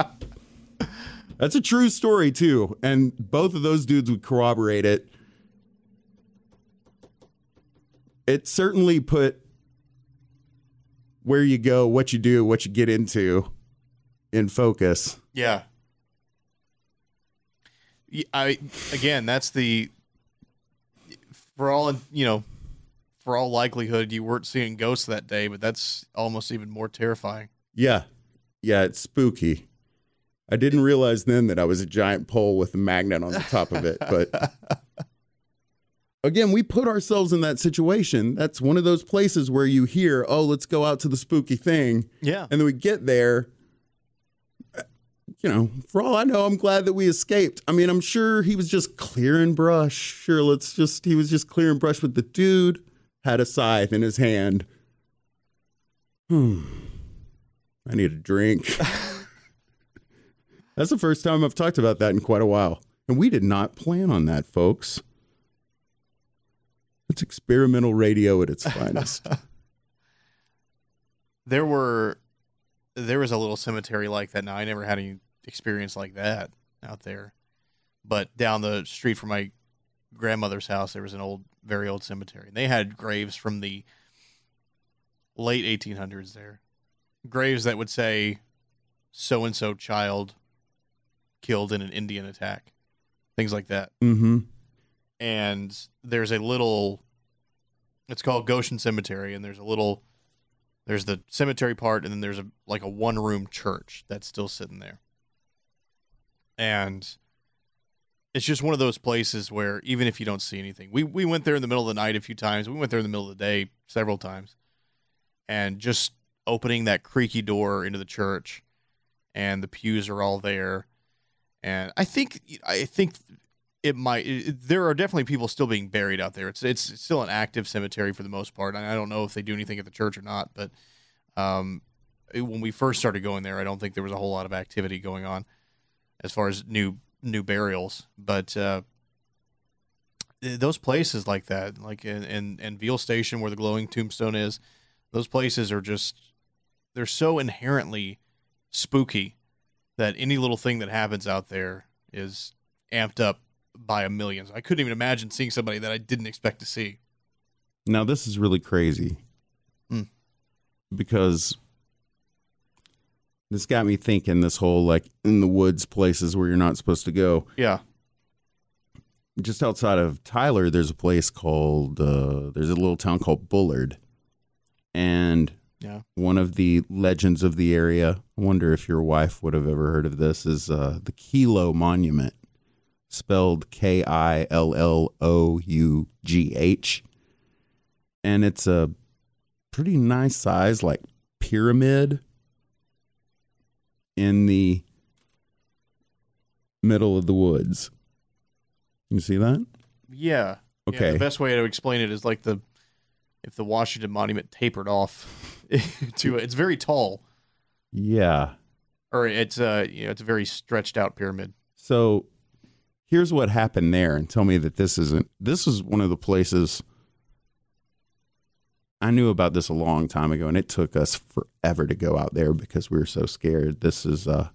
That's a true story, too. And both of those dudes would corroborate it. It certainly put where you go, what you do, what you get into in focus. Yeah. Again, that's for all likelihood, you weren't seeing ghosts that day, but that's almost even more terrifying. Yeah. Yeah, it's spooky. I didn't realize then that I was a giant pole with a magnet on the top of it. But again, we put ourselves in that situation. That's one of those places where you hear, oh, let's go out to the spooky thing. Yeah. And then we get there. For all I know, I'm glad that we escaped. I mean, I'm sure he was just clearing brush. Sure, he was just clearing brush, but the dude had a scythe in his hand. I need a drink. That's the first time I've talked about that in quite a while. And we did not plan on that, folks. That's experimental radio at its finest. There was a little cemetery like that. Now, I never had any experience like that out there. But down the street from my grandmother's house, there was an old, very old cemetery. They had graves from the late 1800s there. Graves that would say, so-and-so child killed in an Indian attack. Things like that. Mm-hmm. And there's a little, it's called Goshen Cemetery, and there's a little, there's the cemetery part, and then there's a one-room church that's still sitting there. And it's just one of those places where even if you don't see anything, we went there in the middle of the night a few times. We went there in the middle of the day several times. And just opening that creaky door into the church, and the pews are all there. And I think it might. There are definitely people still being buried out there. It's still an active cemetery for the most part. I don't know if they do anything at the church or not, but when we first started going there, I don't think there was a whole lot of activity going on as far as new burials. But those places like that, like in Veal Station where the glowing tombstone is, those places are just, they're so inherently spooky that any little thing that happens out there is amped up by a million. I couldn't even imagine seeing somebody that I didn't expect to see. Now, this is really crazy because this got me thinking, this whole in the woods places where you're not supposed to go. Yeah. Just outside of Tyler, there's a place called, there's a little town called Bullard. And one of the legends of the area, I wonder if your wife would have ever heard of this, is the Killough Monument. Spelled Killough. And it's a pretty nice size, pyramid in the middle of the woods. You see that? Yeah. Okay. Yeah, the best way to explain it is if the Washington Monument tapered off to it. It's very tall. Yeah. Or it's a very stretched out pyramid. So here's what happened there, and tell me that this is one of the places I knew about this a long time ago, and it took us forever to go out there because we were so scared. This is the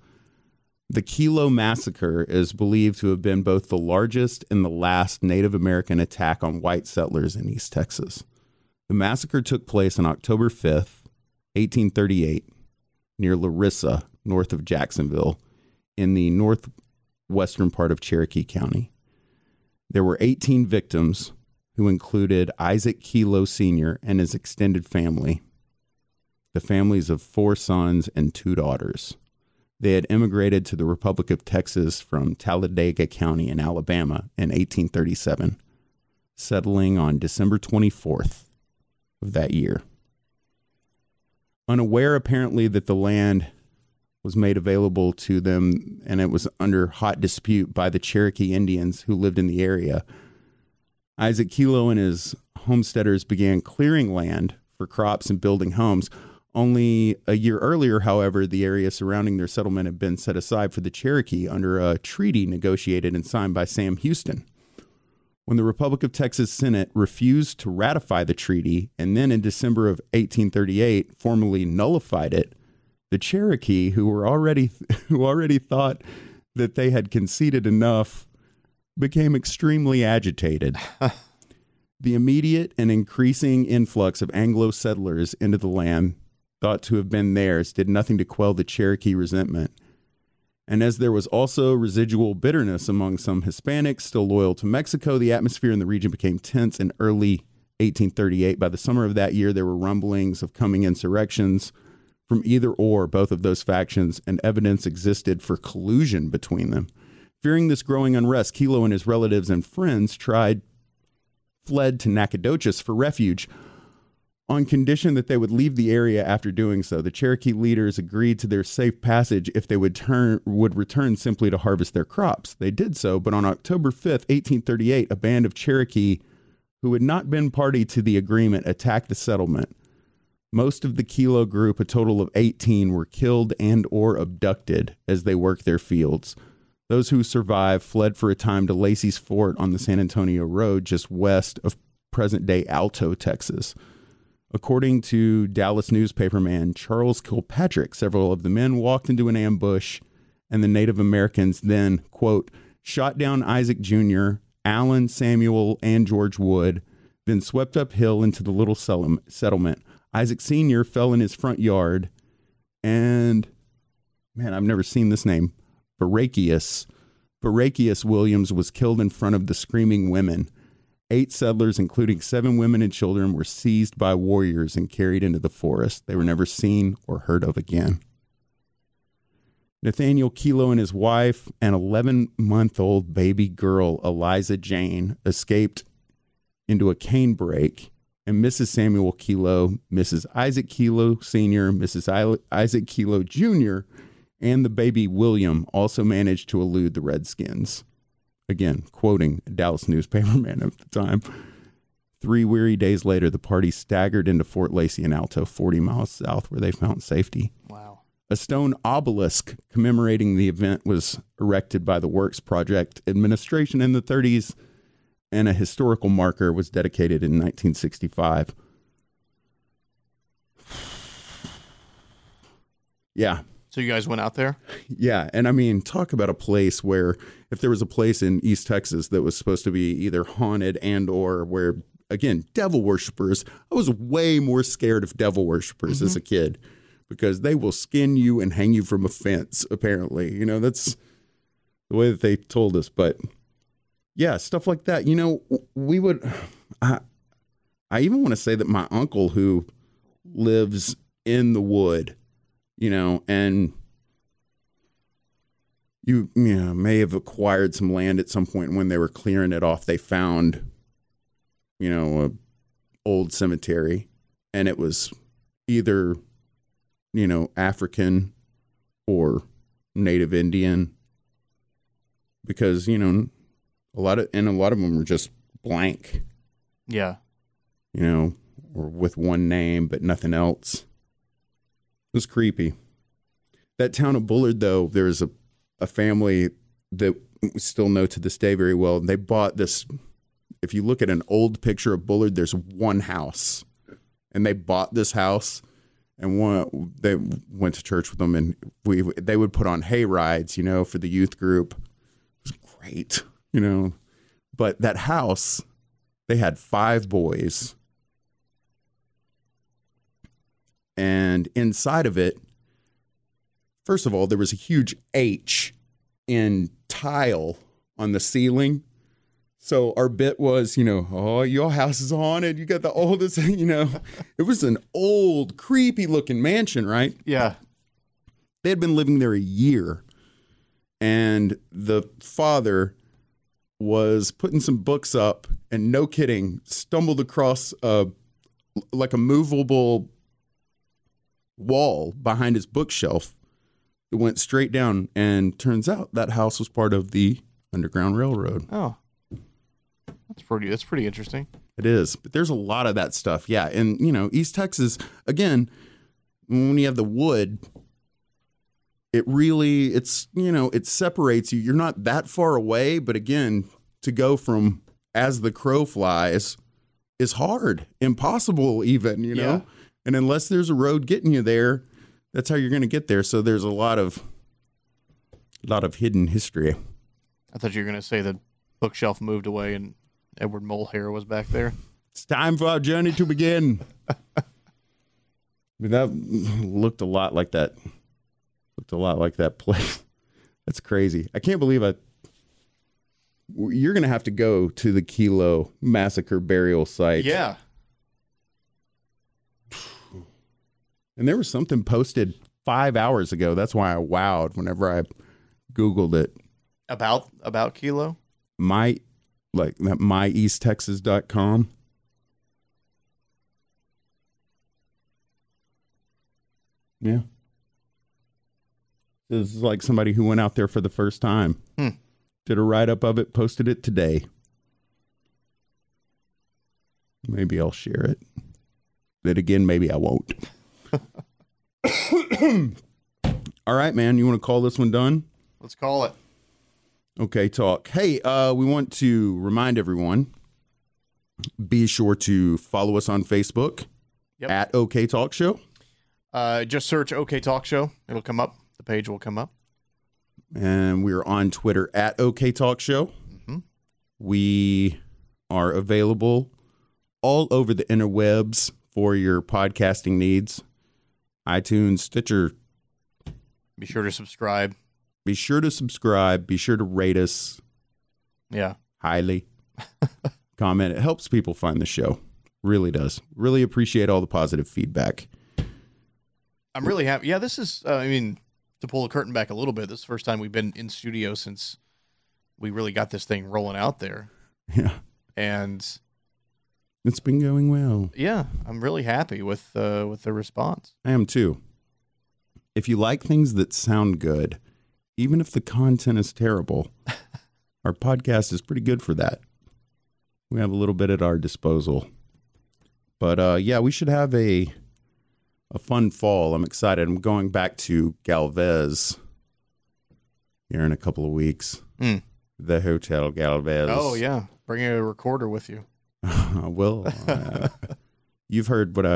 Killough Massacre is believed to have been both the largest and the last Native American attack on white settlers in East Texas. The massacre took place on October 5th, 1838, near Larissa, north of Jacksonville, in the northwestern part of Cherokee County. There were 18 victims, who included Isaac Killough Sr. and his extended family, the families of 4 sons and 2 daughters. They had immigrated to the Republic of Texas from Talladega County in Alabama in 1837, settling on December 24th of that year. Unaware, apparently, that the land was made available to them, and it was under hot dispute by the Cherokee Indians who lived in the area, Isaac Killough and his homesteaders began clearing land for crops and building homes. Only a year earlier, however, the area surrounding their settlement had been set aside for the Cherokee under a treaty negotiated and signed by Sam Houston. When the Republic of Texas Senate refused to ratify the treaty, and then in December of 1838 formally nullified it, the Cherokee, who already thought that they had conceded enough, became extremely agitated. The immediate and increasing influx of Anglo settlers into the land thought to have been theirs did nothing to quell the Cherokee resentment. And as there was also residual bitterness among some Hispanics still loyal to Mexico, the atmosphere in the region became tense in early 1838. By the summer of that year, there were rumblings of coming insurrections from either or both of those factions, and evidence existed for collusion between them. Fearing this growing unrest, Killough and his relatives and friends fled to Nacogdoches for refuge, on condition that they would leave the area after doing so. The Cherokee leaders agreed to their safe passage if they would return simply to harvest their crops. They did so, but on October 5th, 1838, a band of Cherokee who had not been party to the agreement attacked the settlement. Most of the Killough group, a total of 18, were killed and or abducted as they worked their fields. Those who survived fled for a time to Lacey's Fort on the San Antonio Road just west of present-day Alto, Texas. According to Dallas newspaperman Charles Kilpatrick, several of the men walked into an ambush, and the Native Americans then, quote, shot down Isaac Jr., Allen, Samuel, and George Wood, then swept uphill into the little settlement. Isaac Sr. fell in his front yard, and, man, I've never seen this name, Barakius Williams was killed in front of the screaming women. 8 settlers, including 7 women and children, were seized by warriors and carried into the forest. They were never seen or heard of again. Nathaniel Killough and his wife, an 11-month-old baby girl, Eliza Jane, escaped into a canebrake, and Mrs. Samuel Killough, Mrs. Isaac Killough Sr., Mrs. Isaac Killough Jr., and the baby William also managed to elude the Redskins. Again, quoting a Dallas newspaperman at the time. 3 weary days later, the party staggered into Fort Lacey and Alto, 40 miles south, where they found safety. Wow. A stone obelisk commemorating the event was erected by the Works Project administration in the 30s, and a historical marker was dedicated in 1965. Yeah. So you guys went out there? Yeah. And I mean, talk about a place where if there was a place in East Texas that was supposed to be either haunted and or where, again, devil worshipers. I was way more scared of devil worshipers as a kid because they will skin you and hang you from a fence, apparently. You know, that's the way that they told us. But yeah, stuff like that. You know, we would I even want to say that my uncle who lives in the wood, you know, and you know, may have acquired some land at some point. When they were clearing it off, they found, you know, an old cemetery, and it was either, you know, African or Native Indian, because, you know, a lot of them were just blank. Yeah. You know, or with one name, but nothing else. It was creepy. That town of Bullard, though, there is a family that we still know to this day very well. They bought this. If you look at an old picture of Bullard, there's one house, and they bought this house. And they went to church with them, and they would put on hay rides, you know, for the youth group. It was great, you know. But that house, they had 5 boys. And inside of it, first of all, there was a huge H in tile on the ceiling. So our bit was, you know, oh, your house is haunted. You got the oldest, you know. It was an old, creepy-looking mansion, right? Yeah. They had been living there a year. And the father was putting some books up and, no kidding, stumbled across a movable wall behind his bookshelf. It went straight down, and turns out that house was part of the Underground Railroad. Oh, that's pretty interesting. It is, but there's a lot of that stuff. Yeah, and you know, East Texas again. When you have the wood, it separates you. You're not that far away, but again, to go from as the crow flies is hard, impossible, even you know. Yeah. And unless there's a road getting you there, that's how you're going to get there. So there's a lot of hidden history. I thought you were going to say the bookshelf moved away and Edward Mulhair was back there. It's time for our journey to begin. I mean, that looked a lot like that. Looked a lot like that place. That's crazy. I can't believe you're going to have to go to the Killough Massacre burial site. Yeah. And there was something posted 5 hours ago. That's why I wowed whenever I Googled it. About Killough? MyEastTexas.com. Yeah. This is like somebody who went out there for the first time. Did a write-up of it, posted it today. Maybe I'll share it. Then again, maybe I won't. All right, man, you want to call this one done? Let's call it OK Talk. Hey, we want to remind everyone Be sure to follow us on Facebook at OK Talk Show. Just search OK Talk Show. It'll come up. The page will come up. And we're on Twitter at OK Talk Show. Mm-hmm. We are available all over the interwebs for your podcasting needs. iTunes, Stitcher. Be sure to subscribe. Be sure to subscribe. Be sure to rate us. Yeah. Highly. Comment. It helps people find the show. Really does. Really appreciate all the positive feedback. I'm really happy. Yeah, this is, I mean, to pull the curtain back a little bit, this is the first time we've been in studio since we really got this thing rolling out there. Yeah. And it's been going well. Yeah, I'm really happy with the response. I am too. If you like things that sound good, even if the content is terrible, our podcast is pretty good for that. We have a little bit at our disposal. But yeah, we should have a fun fall. I'm excited. I'm going back to Galvez here in a couple of weeks. Mm. The Hotel Galvez. Oh, yeah. Bring a recorder with you. I will. You've heard what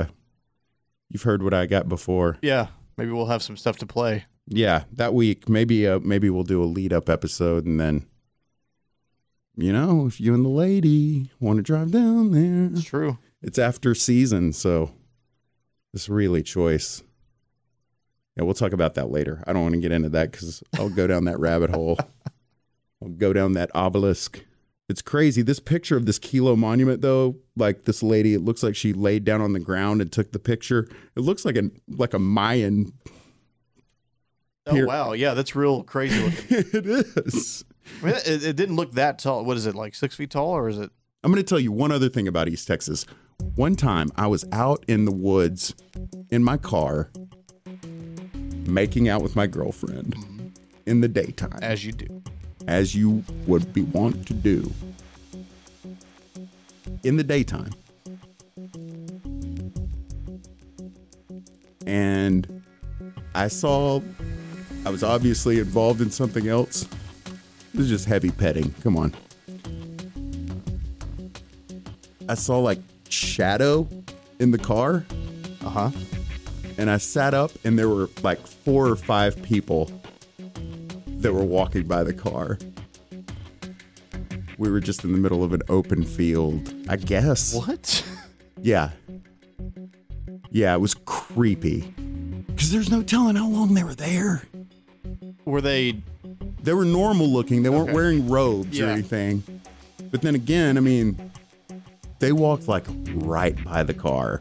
I got before. Yeah. Maybe we'll have some stuff to play. Yeah. That week, maybe we'll do a lead-up episode, and then, you know, if you and the lady want to drive down there. It's true. It's after season, so it's really choice. Yeah, we'll talk about that later. I don't want to get into that because I'll go down that rabbit hole. I'll go down that obelisk. It's crazy. This picture of this Killough Monument, though, like this lady, it looks like she laid down on the ground and took the picture. It looks like a Mayan. Oh, wow. Yeah, that's real crazy looking. It is. I mean, it didn't look that tall. What is it, like 6 feet tall, or is it? I'm going to tell you one other thing about East Texas. One time I was out in the woods in my car making out with my girlfriend in the daytime. As you do. As you would be wont to do. In the daytime. And I was obviously involved in something else. This is just heavy petting. Come on. I saw like shadow in the car. Uh-huh. And I sat up and there were like 4 or 5 people that were walking by the car. We were just in the middle of an open field, I guess. What? Yeah. Yeah, it was creepy. Because there's no telling how long they were there. Were they... They were normal looking. They weren't wearing robes or anything. But then again, I mean, they walked like right by the car.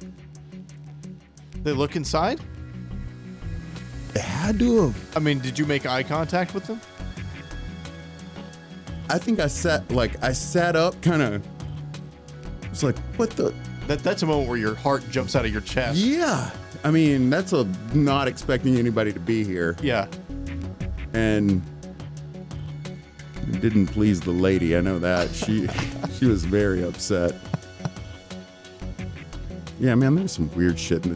They look inside? They had to have. I mean, did you make eye contact with them? I think I sat up, kind of. It's like, what the? That's a moment where your heart jumps out of your chest. Yeah. I mean, that's a not expecting anybody to be here. Yeah. And it didn't please the lady. I know that. She was very upset. Yeah, man, there's some weird shit in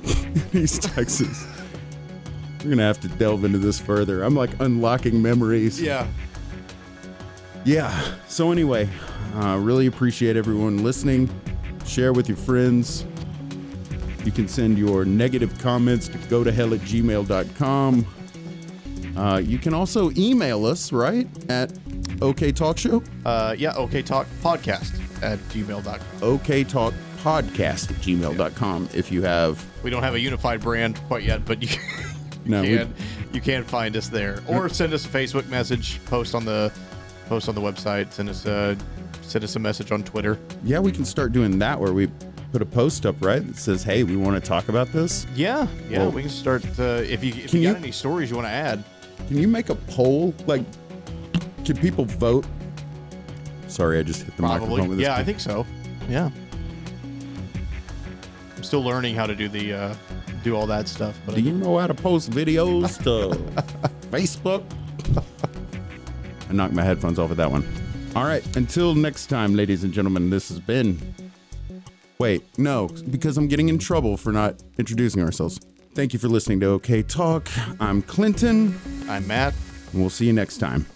East Texas. We're going to have to delve into this further. I'm like unlocking memories. Yeah. Yeah. So anyway, really appreciate everyone listening. Share with your friends. You can send your negative comments to gotohell@gmail.com. You can also email us, right? At OK Talk Show? Yeah, OK Talk Podcast at gmail.com. OK Talk Podcast at gmail.com if you have... We don't have a unified brand quite yet, but you can find us there. Or send us a Facebook message, post on the website, send us a message on Twitter. Yeah, we can start doing that where we put a post up, right, that says, hey, we want to talk about this? Yeah, yeah, well, we can start... If you got any stories you want to add... Can you make a poll? Like, can people vote? Sorry, I just hit the microphone with this. Yeah, I think so. Yeah. I'm still learning how to do the do all that stuff. But do you know how to post videos to Facebook? I knocked my headphones off of that one. All right. Until next time, ladies and gentlemen, this has been... Wait, no, because I'm getting in trouble for not introducing ourselves. Thank you for listening to OK Talk. I'm Clinton. I'm Matt. And we'll see you next time.